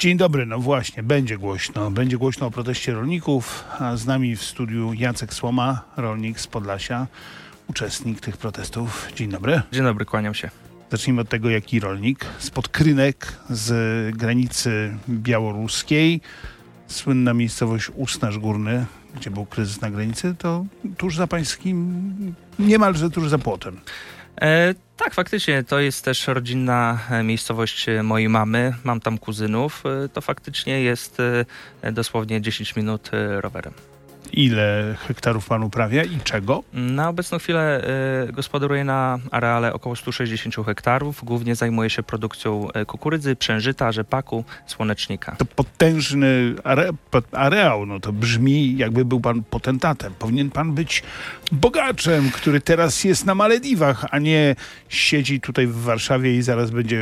Dzień dobry, no właśnie, będzie głośno o proteście rolników, a z nami w studiu Jacek Słoma, rolnik z Podlasia, uczestnik tych protestów. Dzień dobry. Dzień dobry, kłaniam się. Zacznijmy od tego, jaki rolnik, z Podkrynek, z granicy białoruskiej, słynna miejscowość Usnarz Górny, gdzie był kryzys na granicy, to tuż za pańskim, niemalże tuż za płotem. Tak, faktycznie. To jest też rodzinna miejscowość mojej mamy. Mam tam kuzynów. To faktycznie jest dosłownie 10 minut rowerem. Ile hektarów pan uprawia i czego? Na obecną chwilę gospodaruję na areale około 160 hektarów. Głównie zajmuję się produkcją kukurydzy, pszenżyta, rzepaku, słonecznika. To potężny areał, no to brzmi, jakby był pan potentatem. Powinien pan być bogaczem, który teraz jest na Malediwach, a nie siedzi tutaj w Warszawie i zaraz będzie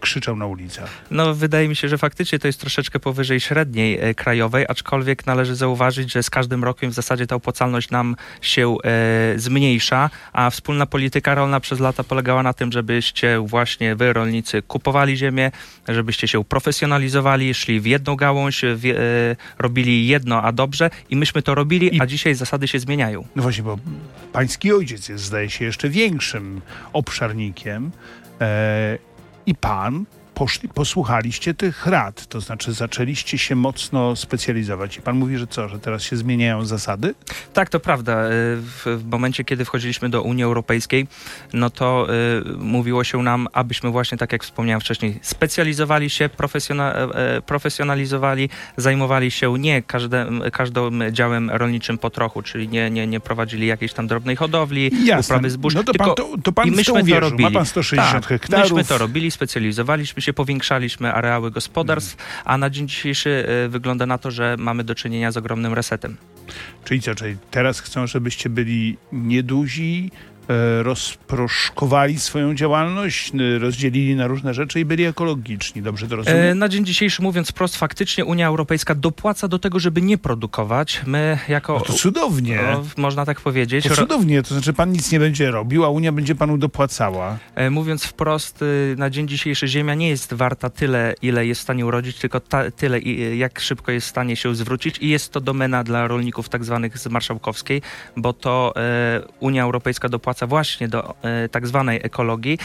krzyczał na ulicach. No wydaje mi się, że faktycznie to jest troszeczkę powyżej średniej krajowej, aczkolwiek należy zauważyć, że z każdym rokiem w zasadzie ta opłacalność nam się zmniejsza, a wspólna polityka rolna przez lata polegała na tym, żebyście właśnie wy, rolnicy, kupowali ziemię, żebyście się profesjonalizowali, szli w jedną gałąź, robili jedno, a dobrze i myśmy to robili, a dzisiaj zasady się zmieniają. No właśnie, bo pański ojciec jest, zdaje się, jeszcze większym obszarnikiem i pan posłuchaliście tych rad, to znaczy zaczęliście się mocno specjalizować. I pan mówi, że co, że teraz się zmieniają zasady? Tak, to prawda. W momencie, kiedy wchodziliśmy do Unii Europejskiej, no to mówiło się nam, abyśmy właśnie, tak jak wspomniałem wcześniej, specjalizowali się, profesjonalizowali, zajmowali się nie każdym działem rolniczym po trochu, czyli nie prowadzili jakiejś tam drobnej hodowli, uprawy zbóż. No to pan myśmy to robili. Ma pan 160 hektarów. Myśmy to robili, specjalizowaliśmy się, powiększaliśmy areały gospodarstw, a na dzień dzisiejszy wygląda na to, że mamy do czynienia z ogromnym resetem. Czyli co, czyli teraz chcą, żebyście byli nieduzi, rozproszkowali swoją działalność, rozdzielili na różne rzeczy i byli ekologiczni. Dobrze to rozumiem? Na dzień dzisiejszy, mówiąc wprost, faktycznie Unia Europejska dopłaca do tego, żeby nie produkować. My jako... No to cudownie. No, można tak powiedzieć. To cudownie, to znaczy pan nic nie będzie robił, a Unia będzie panu dopłacała. Mówiąc wprost, na dzień dzisiejszy ziemia nie jest warta tyle, ile jest w stanie urodzić, tylko tyle, jak szybko jest w stanie się zwrócić i jest to domena dla rolników tak zwanych z Marszałkowskiej, bo to Unia Europejska dopłaca właśnie do tak zwanej ekologii.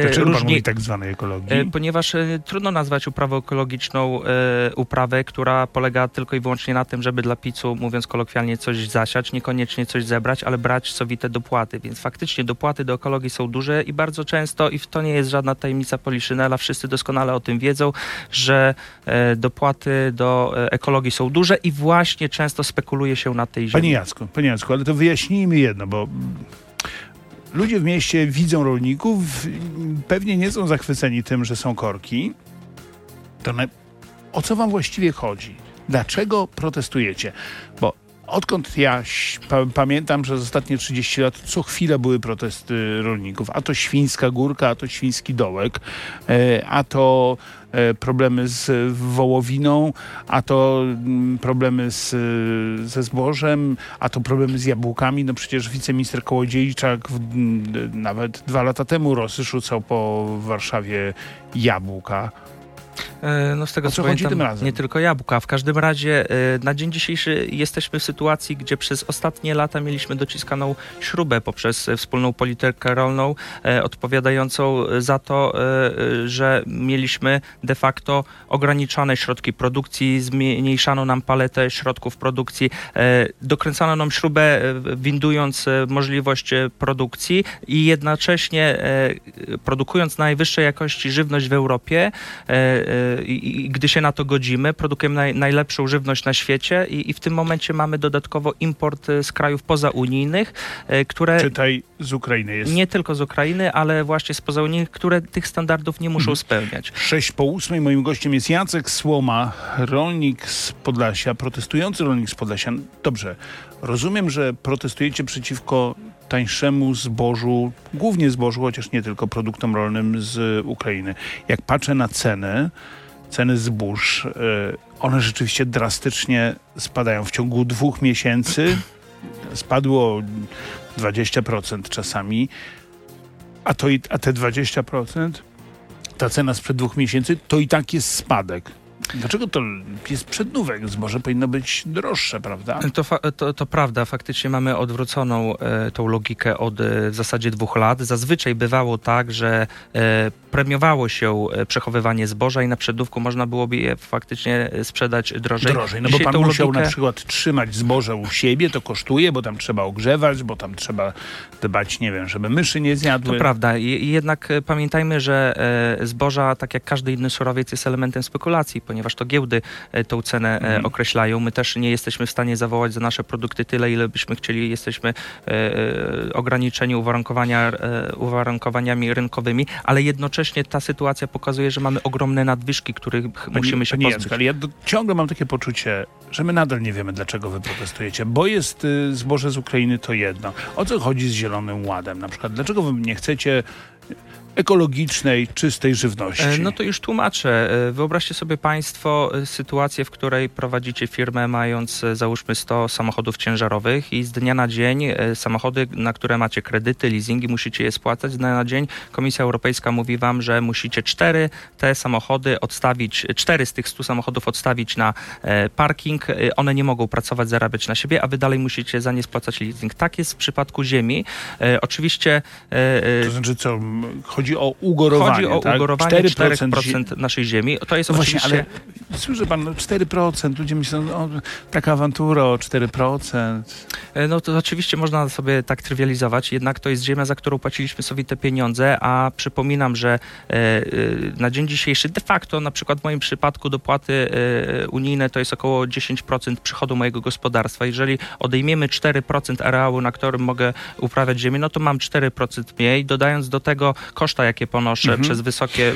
Dlaczego pan mówi tak zwanej ekologii? Ponieważ trudno nazwać uprawę ekologiczną uprawę, która polega tylko i wyłącznie na tym, żeby dla picu, mówiąc kolokwialnie, coś zasiać, niekoniecznie coś zebrać, ale brać sowite dopłaty. Więc faktycznie dopłaty do ekologii są duże i bardzo często, i to nie jest żadna tajemnica Poliszynela, wszyscy doskonale o tym wiedzą, że dopłaty do ekologii są duże i właśnie często spekuluje się na tej ziemi. Panie Jacku, ale to wyjaśnijmy jedno, bo... Ludzie w mieście widzą rolników, pewnie nie są zachwyceni tym, że są korki. To o co wam właściwie chodzi? Dlaczego protestujecie? Bo odkąd ja pamiętam, że z ostatnie 30 lat co chwila były protesty rolników. A to Świńska Górka, a to Świński Dołek, a to problemy z wołowiną, a to problemy ze zbożem, a to problemy z jabłkami. No przecież wiceminister Kołodziejczak nawet 2 lata temu rzucał po Warszawie jabłka. No z tego co pamiętam, nie tylko jabłka. W każdym razie na dzień dzisiejszy jesteśmy w sytuacji, gdzie przez ostatnie lata mieliśmy dociskaną śrubę poprzez wspólną politykę rolną, odpowiadającą za to, że mieliśmy de facto ograniczone środki produkcji, zmniejszano nam paletę środków produkcji, dokręcano nam śrubę, windując możliwość produkcji i jednocześnie produkując najwyższej jakości żywność w Europie. I gdy się na to godzimy, produkujemy najlepszą żywność na świecie i w tym momencie mamy dodatkowo import z krajów pozaunijnych, które... Czytaj, z Ukrainy jest. Nie tylko z Ukrainy, ale właśnie z pozaunijnych, które tych standardów nie muszą spełniać. 7:06. Moim gościem jest Jacek Słoma, rolnik z Podlasia, protestujący rolnik z Podlasia. Dobrze, rozumiem, że protestujecie przeciwko tańszemu zbożu, głównie zbożu, chociaż nie tylko, produktom rolnym z Ukrainy. Jak patrzę na ceny zbóż, one rzeczywiście drastycznie spadają. W ciągu 2 miesięcy spadły o 20% czasami, a te 20%, ta cena sprzed 2 miesięcy, to i tak jest spadek. Dlaczego to jest przednówek? Zboże powinno być droższe, prawda? To prawda. Faktycznie mamy odwróconą tą logikę od w zasadzie 2 lat. Zazwyczaj bywało tak, że premiowało się przechowywanie zboża i na przednówku można byłoby je faktycznie sprzedać drożej. Drożej, no bo pan musiał logikę... na przykład trzymać zboże u siebie, to kosztuje, bo tam trzeba ogrzewać, bo tam trzeba dbać, nie wiem, żeby myszy nie zjadły. To prawda. Jednak pamiętajmy, że zboża, tak jak każdy inny surowiec, jest elementem spekulacji, ponieważ to giełdy tą cenę określają. My też nie jesteśmy w stanie zawołać za nasze produkty tyle, ile byśmy chcieli. Jesteśmy ograniczeni uwarunkowaniami rynkowymi, ale jednocześnie ta sytuacja pokazuje, że mamy ogromne nadwyżki, których musimy się pozbyć. Jacek, ale ja ciągle mam takie poczucie, że my nadal nie wiemy, dlaczego wy protestujecie, bo jest zboże z Ukrainy to jedno. O co chodzi z Zielonym Ładem? Na przykład, dlaczego wy nie chcecie ekologicznej, czystej żywności? No to już tłumaczę. Wyobraźcie sobie państwo sytuację, w której prowadzicie firmę mając załóżmy 100 samochodów ciężarowych i z dnia na dzień samochody, na które macie kredyty, leasingi, musicie je spłacać. Z dnia na dzień Komisja Europejska mówi wam, że musicie 4 z tych 100 samochodów odstawić na parking. One nie mogą pracować, zarabiać na siebie, a wy dalej musicie za nie spłacać leasing. Tak jest w przypadku ziemi. Oczywiście... To znaczy co? Chodzi o ugorowanie. Chodzi o ugorowanie 4% naszej ziemi. To jest oczywiście... Właśnie, ale słyszy pan, 4%. Ludzie myślą, taka awantura o 4%. No to oczywiście można sobie tak trywializować, jednak to jest ziemia, za którą płaciliśmy sobie te pieniądze, a przypominam, że na dzień dzisiejszy de facto, na przykład w moim przypadku dopłaty unijne to jest około 10% przychodu mojego gospodarstwa. Jeżeli odejmiemy 4% areału, na którym mogę uprawiać ziemię, no to mam 4% mniej, dodając do tego koszta, jakie ponoszę przez wysokie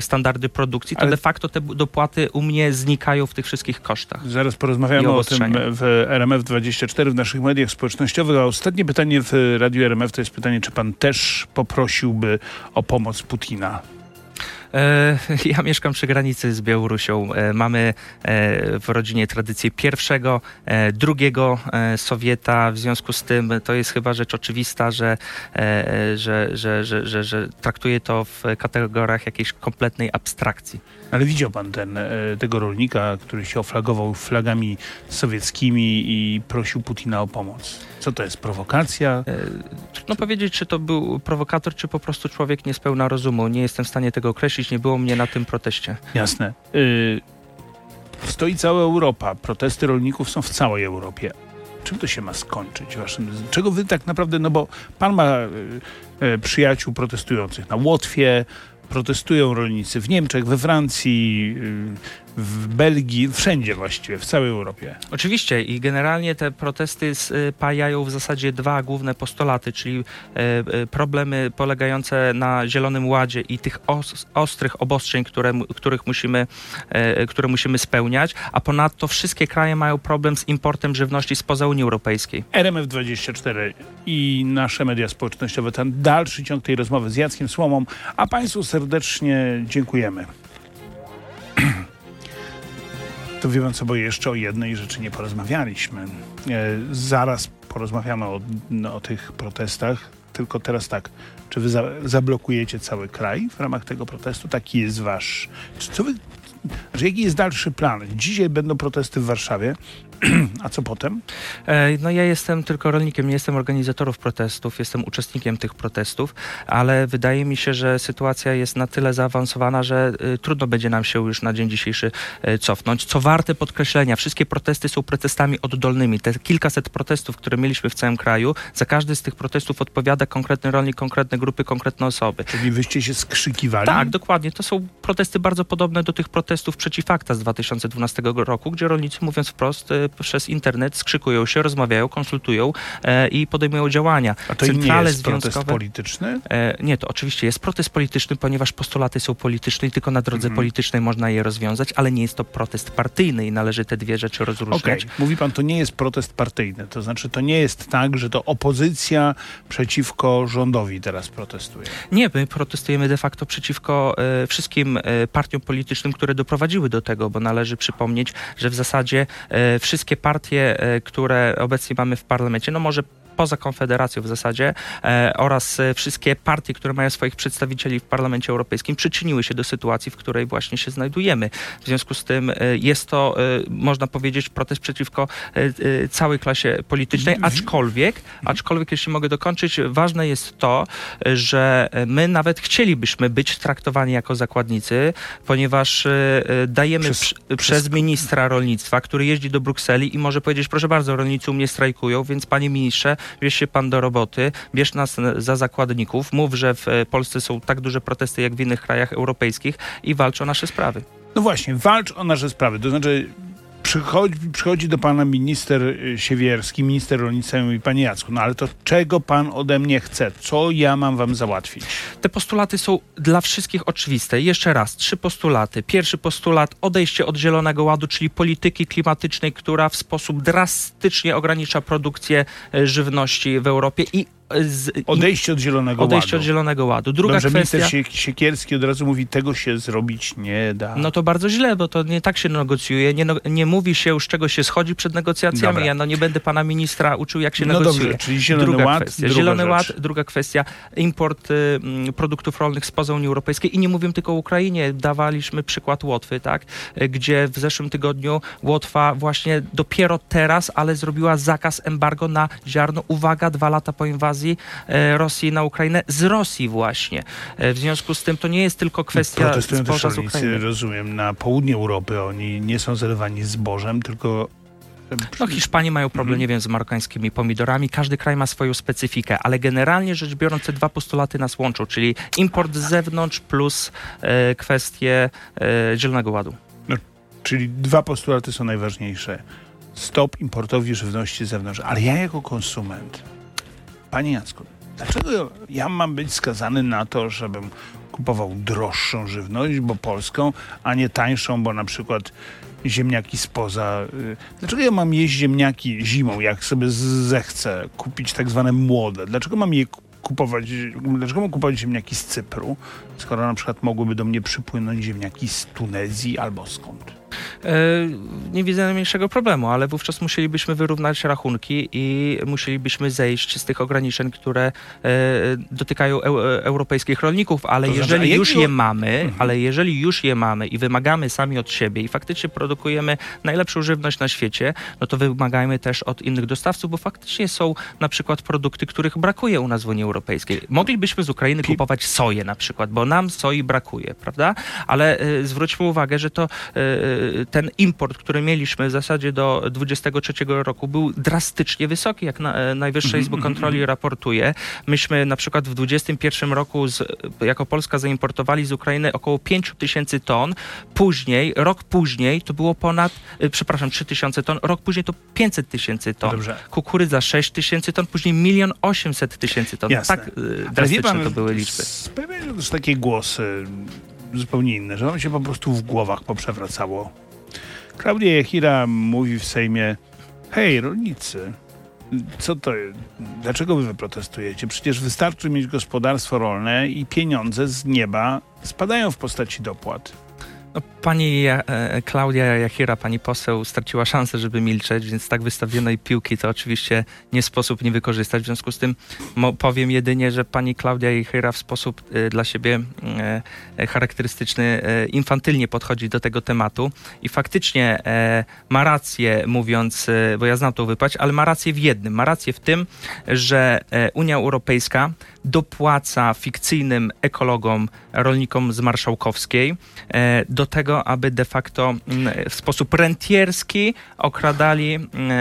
standardy produkcji, to ale de facto te dopłaty u mnie znikają w tych wszystkich kosztach. Zaraz porozmawiamy o tym w RMF24, w naszych mediach społecznościowych. A ostatnie pytanie w Radiu RMF to jest pytanie, czy pan też poprosiłby o pomoc Putina? Ja mieszkam przy granicy z Białorusią. Mamy w rodzinie tradycję pierwszego, drugiego Sowieta. W związku z tym to jest chyba rzecz oczywista, że traktuje to w kategoriach jakiejś kompletnej abstrakcji. Ale widział pan tego rolnika, który się oflagował flagami sowieckimi i prosił Putina o pomoc. Co to jest? Prowokacja? Trudno powiedzieć, czy to był prowokator, czy po prostu człowiek niespełna rozumu. Nie jestem w stanie tego określić. Nie było mnie na tym proteście. Jasne. Stoi cała Europa. Protesty rolników są w całej Europie. Czym to się ma skończyć? Czego wy tak naprawdę, no bo pan ma przyjaciół protestujących na Łotwie, protestują rolnicy w Niemczech, we Francji, w Belgii, wszędzie właściwie, w całej Europie. Oczywiście i generalnie te protesty spajają w zasadzie 2 główne postulaty, czyli problemy polegające na Zielonym Ładzie i tych ostrych obostrzeń, które musimy spełniać, a ponadto wszystkie kraje mają problem z importem żywności spoza Unii Europejskiej. RMF24 i nasze media społecznościowe, ten dalszy ciąg tej rozmowy z Jackiem Słomą, a państwu serdecznie dziękujemy. To wie pan co, bo jeszcze o jednej rzeczy nie porozmawialiśmy. Zaraz porozmawiamy o tych protestach, tylko teraz tak, czy wy zablokujecie cały kraj w ramach tego protestu? Taki jest wasz... Jaki jest dalszy plan? Dzisiaj będą protesty w Warszawie, a co potem? No ja jestem tylko rolnikiem, nie jestem organizatorem protestów, jestem uczestnikiem tych protestów, ale wydaje mi się, że sytuacja jest na tyle zaawansowana, że trudno będzie nam się już na dzień dzisiejszy cofnąć. Co warte podkreślenia, wszystkie protesty są protestami oddolnymi. Te kilkaset protestów, które mieliśmy w całym kraju, za każdy z tych protestów odpowiada konkretny rolnik, konkretne grupy, konkretne osoby. Czyli wyście się skrzykiwali? Tak, dokładnie. To są protesty bardzo podobne do tych protestów przeciw ACTA z 2012 roku, gdzie rolnicy, mówiąc wprost, przez internet skrzykują się, rozmawiają, konsultują i podejmują działania. A to nie jest protest polityczny? Nie, to oczywiście jest protest polityczny, ponieważ postulaty są polityczne i tylko na drodze politycznej można je rozwiązać, ale nie jest to protest partyjny i należy te dwie rzeczy rozróżniać. Okay. Mówi pan, to nie jest protest partyjny, to znaczy to nie jest tak, że to opozycja przeciwko rządowi teraz protestuje. Nie, my protestujemy de facto przeciwko wszystkim partiom politycznym, które doprowadziły do tego, bo należy przypomnieć, że w zasadzie wszystkie partie, które obecnie mamy w parlamencie, no może poza Konfederacją w zasadzie oraz wszystkie partie, które mają swoich przedstawicieli w Parlamencie Europejskim, przyczyniły się do sytuacji, w której właśnie się znajdujemy. W związku z tym jest to, można powiedzieć, protest przeciwko całej klasie politycznej, aczkolwiek, jeśli mogę dokończyć, ważne jest to, że my nawet chcielibyśmy być traktowani jako zakładnicy, ponieważ dajemy przez ministra rolnictwa, który jeździ do Brukseli i może powiedzieć, proszę bardzo, rolnicy u mnie strajkują, więc panie ministrze, bierz się pan do roboty, bierz nas za zakładników, mów, że w Polsce są tak duże protesty jak w innych krajach europejskich i walcz o nasze sprawy. No właśnie, walcz o nasze sprawy, to znaczy przychodzi do pana minister Siekierski, minister rolnictwa i mówi, panie Jacku, no ale to czego pan ode mnie chce? Co ja mam wam załatwić? Te postulaty są dla wszystkich oczywiste. Jeszcze raz, 3 postulaty. Pierwszy postulat, odejście od Zielonego Ładu, czyli polityki klimatycznej, która w sposób drastycznie ogranicza produkcję żywności w Europie i Odejście od Zielonego Ładu. Druga kwestia... Minister Siekierski od razu mówi, tego się zrobić nie da. No to bardzo źle, bo to nie tak się negocjuje. Nie mówi się już, czego się schodzi przed negocjacjami. Dobra. Ja nie będę pana ministra uczył, jak się negocjuje. Dobrze, czyli Zielony Ład, druga kwestia, import produktów rolnych spoza Unii Europejskiej. I nie mówię tylko o Ukrainie. Dawaliśmy przykład Łotwy, tak? Gdzie w zeszłym tygodniu Łotwa właśnie dopiero teraz, ale zrobiła zakaz embargo na ziarno. Uwaga, 2 lata po inwazji Rosji na Ukrainę z Rosji właśnie. W związku z tym to nie jest tylko kwestia zboża z Ukrainy. Rozumiem, na południe Europy oni nie są zerwani zbożem, tylko... No Hiszpanie mają problem, nie wiem, z marokańskimi pomidorami. Każdy kraj ma swoją specyfikę, ale generalnie rzecz biorąc te 2 postulaty nas łączą, czyli import z zewnątrz plus kwestie Zielonego Ładu. No, czyli 2 postulaty są najważniejsze. Stop importowi żywności z zewnątrz. Ale ja jako konsument... Panie Jacku, dlaczego ja mam być skazany na to, żebym kupował droższą żywność, bo polską, a nie tańszą, bo na przykład ziemniaki spoza... Dlaczego ja mam jeść ziemniaki zimą, jak sobie zechcę kupić tak zwane młode? Dlaczego mam je kupować? Dlaczego mam kupować ziemniaki z Cypru, skoro na przykład mogłyby do mnie przypłynąć ziemniaki z Tunezji albo skąd? Nie widzę najmniejszego problemu, ale wówczas musielibyśmy wyrównać rachunki i musielibyśmy zejść z tych ograniczeń, które dotykają europejskich rolników, ale to jeżeli znaczy, już je mamy, ale jeżeli już je mamy i wymagamy sami od siebie i faktycznie produkujemy najlepszą żywność na świecie, no to wymagajmy też od innych dostawców, bo faktycznie są na przykład produkty, których brakuje u nas w Unii Europejskiej. Moglibyśmy z Ukrainy kupować soję na przykład, bo nam soi brakuje, prawda? Ale zwróćmy uwagę, że to ten import, który mieliśmy w zasadzie do 2023 roku był drastycznie wysoki, jak Najwyższa Izba Kontroli raportuje. Myśmy na przykład w 2021 roku jako Polska zaimportowali z Ukrainy około 5000 ton. Później, rok później to było 3000 ton. Rok później to 500 000 ton. Dobrze. Kukurydza 6 000 ton, później 1 800 000 ton. Jasne. Tak drastyczne to były liczby. Pojawiają się takie głosy zupełnie inne, że nam się po prostu w głowach poprzewracało. Klaudia Jachira mówi w Sejmie: hej, rolnicy, co to jest? Dlaczego wy protestujecie? Przecież wystarczy mieć gospodarstwo rolne i pieniądze z nieba spadają w postaci dopłat. No, pani Klaudia Jachira, pani poseł, straciła szansę, żeby milczeć, więc tak wystawionej piłki to oczywiście nie sposób nie wykorzystać. W związku z tym powiem jedynie, że pani Klaudia Jachira w sposób dla siebie charakterystyczny infantylnie podchodzi do tego tematu i faktycznie ma rację mówiąc, bo ja znam tą wypowiedź, ale ma rację w jednym. Ma rację w tym, że Unia Europejska dopłaca fikcyjnym ekologom, rolnikom z Marszałkowskiej do tego, aby de facto w sposób rentierski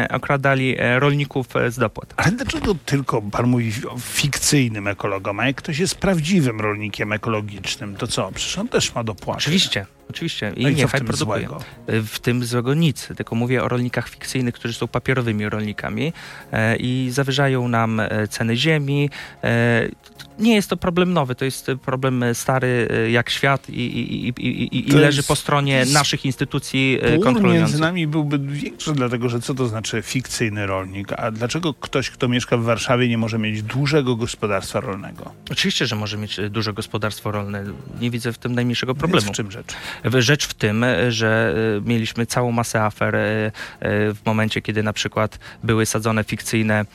okradali rolników z dopłat. Ale dlaczego tylko pan mówi o fikcyjnym ekologom, a jak ktoś jest prawdziwym rolnikiem ekologicznym, to co? Przecież on też ma dopłatę. Oczywiście. I niechaj produkuje. W tym złego nic. Tylko mówię o rolnikach fikcyjnych, którzy są papierowymi rolnikami i zawyżają nam ceny ziemi. Nie jest to problem nowy, to jest problem stary jak świat i leży po stronie naszych instytucji kontrolujących. Między nami byłby większy, dlatego że co to znaczy fikcyjny rolnik? A dlaczego ktoś, kto mieszka w Warszawie, nie może mieć dużego gospodarstwa rolnego? Oczywiście, że może mieć duże gospodarstwo rolne. Nie widzę w tym najmniejszego problemu. Więc w czym rzecz? Rzecz w tym, że mieliśmy całą masę afer w momencie, kiedy na przykład były sadzone fikcyjne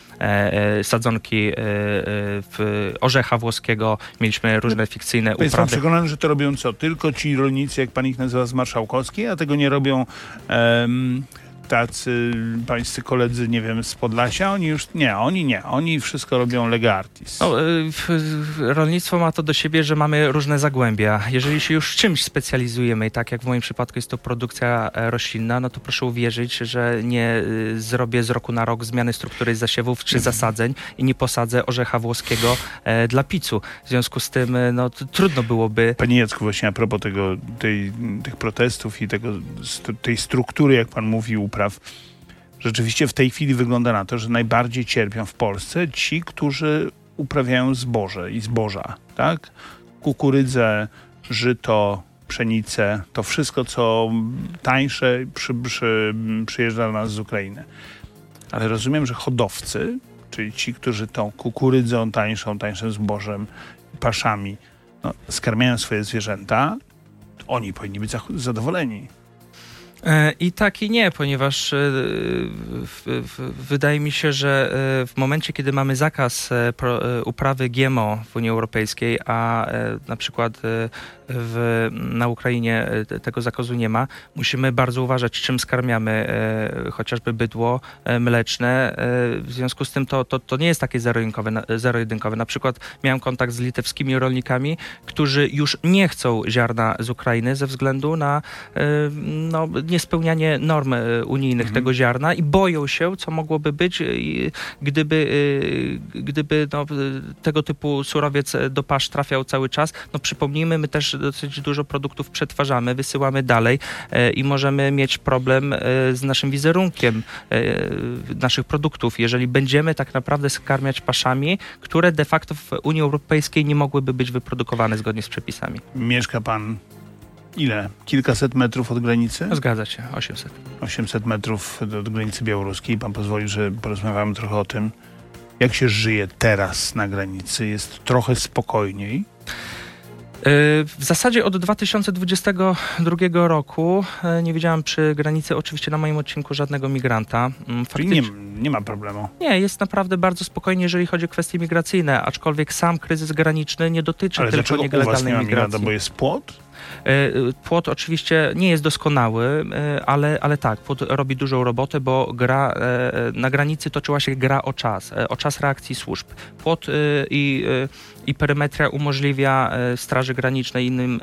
sadzonki w orzecha włoskiego, mieliśmy różne fikcyjne uprawy. Jestem przekonany, że to robią co? Tylko ci rolnicy, jak pan ich nazywa, z Marszałkowskiej, a tego nie robią tacy pańscy koledzy, nie wiem, z Podlasia, oni wszystko robią lega artis. No, rolnictwo ma to do siebie, że mamy różne zagłębia. Jeżeli się już czymś specjalizujemy i tak jak w moim przypadku jest to produkcja roślinna, no to proszę uwierzyć, że nie zrobię z roku na rok zmiany struktury zasiewów czy zasadzeń i nie posadzę orzecha włoskiego dla picu. W związku z tym no, trudno byłoby... Panie Jacku, właśnie a propos tego, tych protestów i tej struktury, jak pan mówił, rzeczywiście w tej chwili wygląda na to, że najbardziej cierpią w Polsce ci, którzy uprawiają zboże i zboża, tak? Kukurydzę, żyto, pszenicę, to wszystko, co tańsze przyjeżdża do nas z Ukrainy. Ale rozumiem, że hodowcy, czyli ci, którzy tą kukurydzą tańszym zbożem, paszami, no, skarmiają swoje zwierzęta, oni powinni być zadowoleni. I tak i nie, ponieważ wydaje mi się, że w momencie, kiedy mamy zakaz uprawy GMO w Unii Europejskiej, a na przykład na Ukrainie tego zakazu nie ma, musimy bardzo uważać, czym skarmiamy chociażby bydło mleczne. W związku z tym to nie jest takie zero-jedynkowe. Na przykład miałem kontakt z litewskimi rolnikami, którzy już nie chcą ziarna z Ukrainy ze względu na niespełnianie norm unijnych tego ziarna i boją się, co mogłoby być, gdyby tego typu surowiec do pasz trafiał cały czas. No przypomnijmy, my też dosyć dużo produktów przetwarzamy, wysyłamy dalej i możemy mieć problem z naszym wizerunkiem naszych produktów, jeżeli będziemy tak naprawdę skarmiać paszami, które de facto w Unii Europejskiej nie mogłyby być wyprodukowane zgodnie z przepisami. Mieszka pan ile? Kilkaset metrów od granicy? Zgadza się, 800. 800 metrów od granicy białoruskiej. Pan pozwoli, że porozmawiamy trochę o tym, jak się żyje teraz na granicy. Jest trochę spokojniej. W zasadzie od 2022 roku nie widziałem przy granicy oczywiście na moim odcinku żadnego migranta. Czyli nie ma problemu. Nie, jest naprawdę bardzo spokojnie, jeżeli chodzi o kwestie migracyjne, aczkolwiek sam kryzys graniczny nie dotyczy tylko nielegalnej migracji. Ale dlaczego u was nie ma migranta, bo jest płot? Płot oczywiście nie jest doskonały, ale tak, płot robi dużą robotę, bo na granicy toczyła się gra o czas reakcji służb. Płot i perymetria umożliwia Straży Granicznej i innym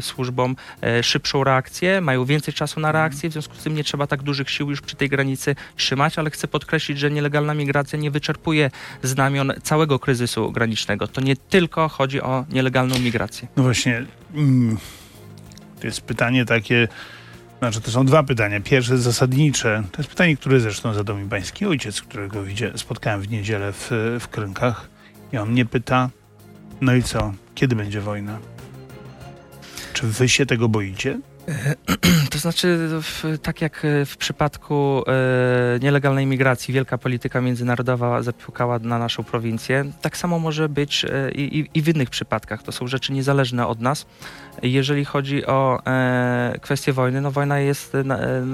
służbom szybszą reakcję, mają więcej czasu na reakcję, w związku z tym nie trzeba tak dużych sił już przy tej granicy trzymać, ale chcę podkreślić, że nielegalna migracja nie wyczerpuje znamion całego kryzysu granicznego. To nie tylko chodzi o nielegalną migrację. No właśnie, to jest pytanie takie, znaczy to są dwa pytania. Pierwsze zasadnicze, to jest pytanie, które zresztą zadał mi pański ojciec, którego spotkałem w niedzielę w Krynkach i on mnie pyta, no i co, kiedy będzie wojna? Czy wy się tego boicie? To znaczy, tak jak w przypadku nielegalnej migracji wielka polityka międzynarodowa zapukała na naszą prowincję, tak samo może być i w innych przypadkach. To są rzeczy niezależne od nas. Jeżeli chodzi o kwestię wojny, no wojna jest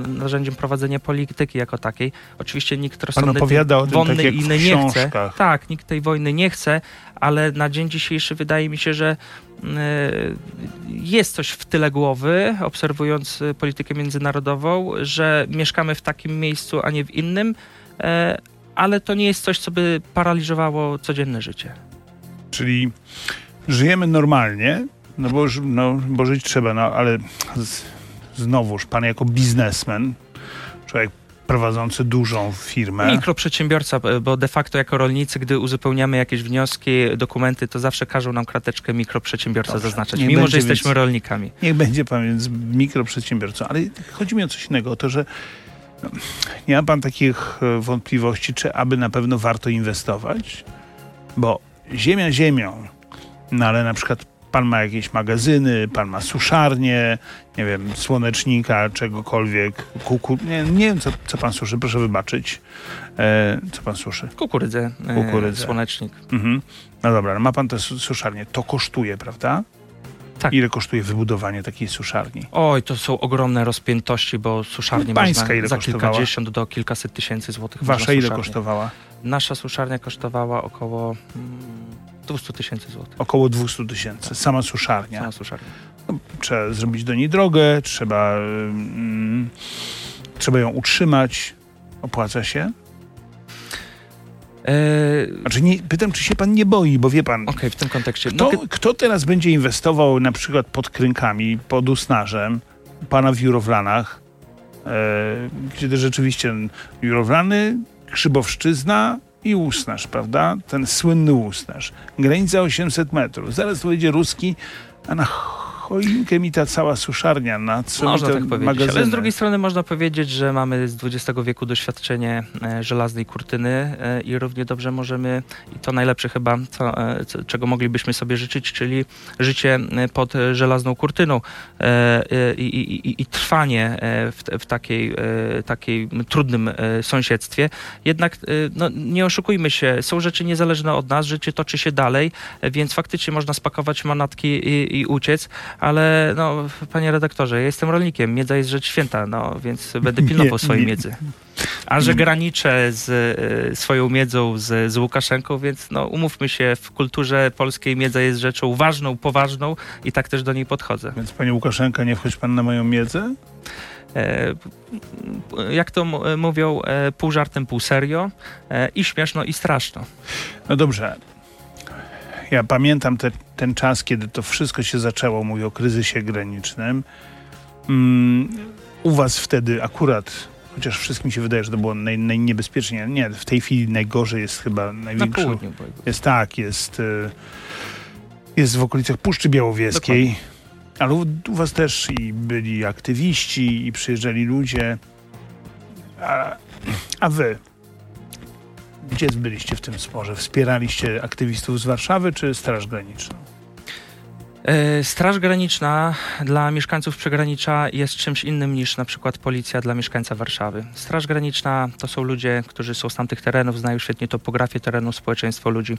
narzędziem prowadzenia polityki jako takiej. Oczywiście nikt rozsądny wojny inny nie chce. Tak, nikt tej wojny nie chce, ale na dzień dzisiejszy wydaje mi się, że jest coś w tyle głowy, obserwując politykę międzynarodową, że mieszkamy w takim miejscu, a nie w innym, ale to nie jest coś, co by paraliżowało codzienne życie. Czyli żyjemy normalnie, bo żyć trzeba, ale znowuż pan jako biznesmen, człowiek prowadzący dużą firmę. Mikroprzedsiębiorca, bo de facto jako rolnicy, gdy uzupełniamy jakieś wnioski, dokumenty, to zawsze każą nam krateczkę mikroprzedsiębiorca zaznaczać, mimo że jesteśmy rolnikami. Niech będzie pan więc mikroprzedsiębiorcą, ale chodzi mi o coś innego, o to, że nie ma pan takich wątpliwości, czy aby na pewno warto inwestować, bo ziemia ziemią, no ale na przykład pan ma jakieś magazyny, pan ma suszarnię, nie wiem, słonecznika, czegokolwiek, nie wiem, co pan suszy, proszę wybaczyć. Co pan suszy? Kukurydzę. Słonecznik. Mhm. No dobra, ma pan tę suszarnię, to kosztuje, prawda? Tak. Ile kosztuje wybudowanie takiej suszarni? Oj, to są ogromne rozpiętości, bo suszarni można ile za kilkadziesiąt do kilkaset tysięcy złotych. Wasza ile kosztowała? Nasza suszarnia kosztowała około 200 tysięcy złotych. Około 200 tysięcy. Tak. Sama suszarnia. Sama suszarnia. No, trzeba zrobić do niej drogę, trzeba ją utrzymać. Opłaca się? Znaczy nie, pytam, czy się pan nie boi, bo wie pan, w tym kontekście. Kto teraz będzie inwestował na przykład pod Krynkami, pod Usnarzem, pana w Jurowlanach, gdzie rzeczywiście Jurowlany, Krzybowszczyzna i Usnarz, prawda? Ten słynny Usnarz. Granica 800 metrów. Zaraz wyjdzie Ruski, a na choinkę mi ta cała suszarnia, na co można tak powiedzieć, magazyny. Ale z drugiej strony można powiedzieć, że mamy z XX wieku doświadczenie żelaznej kurtyny i równie dobrze możemy, i to najlepsze chyba, czego moglibyśmy sobie życzyć, czyli życie pod żelazną kurtyną i trwanie w takiej trudnym sąsiedztwie. Jednak nie oszukujmy się, są rzeczy niezależne od nas, życie toczy się dalej, więc faktycznie można spakować manatki i uciec. Ale panie redaktorze, ja jestem rolnikiem, miedza jest rzecz święta, więc będę pilnował swojej miedzy. A że graniczę z swoją miedzą z Łukaszenką, więc umówmy się, w kulturze polskiej miedza jest rzeczą ważną, poważną i tak też do niej podchodzę. Więc panie Łukaszenka, nie wchodź pan na moją miedzę? Jak to mówią, pół żartem, pół serio, i śmieszno, i straszno. No dobrze. Ja pamiętam ten czas, kiedy to wszystko się zaczęło, mówię o kryzysie granicznym. U was wtedy akurat, chociaż wszystkim się wydaje, że to było najniebezpieczniej. Nie, w tej chwili najgorzej jest chyba największą. Na południu. Jest w okolicach Puszczy Białowieskiej. Dokładnie. Ale u was też i byli aktywiści, i przyjeżdżali ludzie. A wy? Gdzie byliście w tym sporze? Wspieraliście aktywistów z Warszawy czy Straż Graniczną? Straż Graniczna dla mieszkańców przygranicza jest czymś innym niż na przykład policja dla mieszkańca Warszawy. Straż Graniczna to są ludzie, którzy są z tamtych terenów, znają świetnie topografię terenu, społeczeństwo ludzi.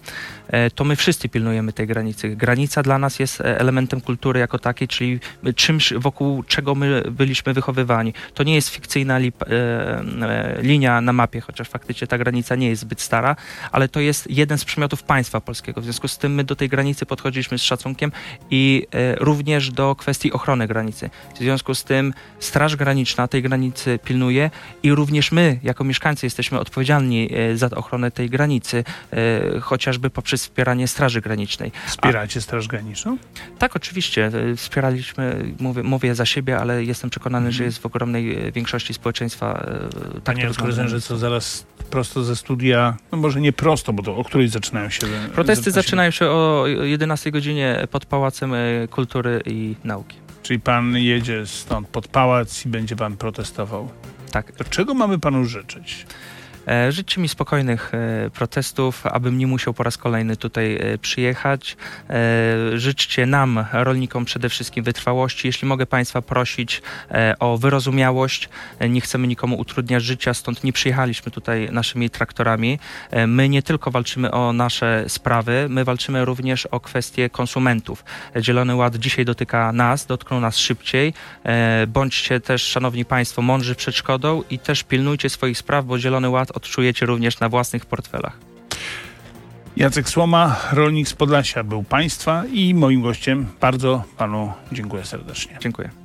To my wszyscy pilnujemy tej granicy. Granica dla nas jest elementem kultury jako takiej, czyli czymś, wokół czego my byliśmy wychowywani. To nie jest fikcyjna linia na mapie, chociaż faktycznie ta granica nie jest zbyt stara, ale to jest jeden z przymiotów państwa polskiego. W związku z tym my do tej granicy podchodziliśmy z szacunkiem i również do kwestii ochrony granicy. W związku z tym Straż Graniczna tej granicy pilnuje i również my, jako mieszkańcy, jesteśmy odpowiedzialni za ochronę tej granicy, chociażby poprzez wspieranie Straży Granicznej. Wspieracie Straż Graniczną? Tak, oczywiście. Wspieraliśmy, mówię za siebie, ale jestem przekonany, że jest w ogromnej większości społeczeństwa tak. Panie Rozkorzenże, co zaraz prosto ze studia, może nie prosto, bo to o której zaczynają się... Protesty zaczynają się o 11 godzinie pod Pałacem Kultury i Nauki. Czyli pan jedzie stąd pod pałac i będzie pan protestował. Tak. To czego mamy panu życzyć? Życzę mi spokojnych protestów, abym nie musiał po raz kolejny tutaj przyjechać. Życzcie nam, rolnikom, przede wszystkim wytrwałości. Jeśli mogę państwa prosić o wyrozumiałość, nie chcemy nikomu utrudniać życia, stąd nie przyjechaliśmy tutaj naszymi traktorami. My nie tylko walczymy o nasze sprawy, my walczymy również o kwestie konsumentów. Zielony Ład dzisiaj dotyka nas, dotknął nas szybciej. Bądźcie też, szanowni państwo, mądrzy przed szkodą i też pilnujcie swoich spraw, bo Zielony Ład odczujecie również na własnych portfelach. Jacek Słoma, rolnik z Podlasia, był państwa i moim gościem. Bardzo panu dziękuję serdecznie. Dziękuję.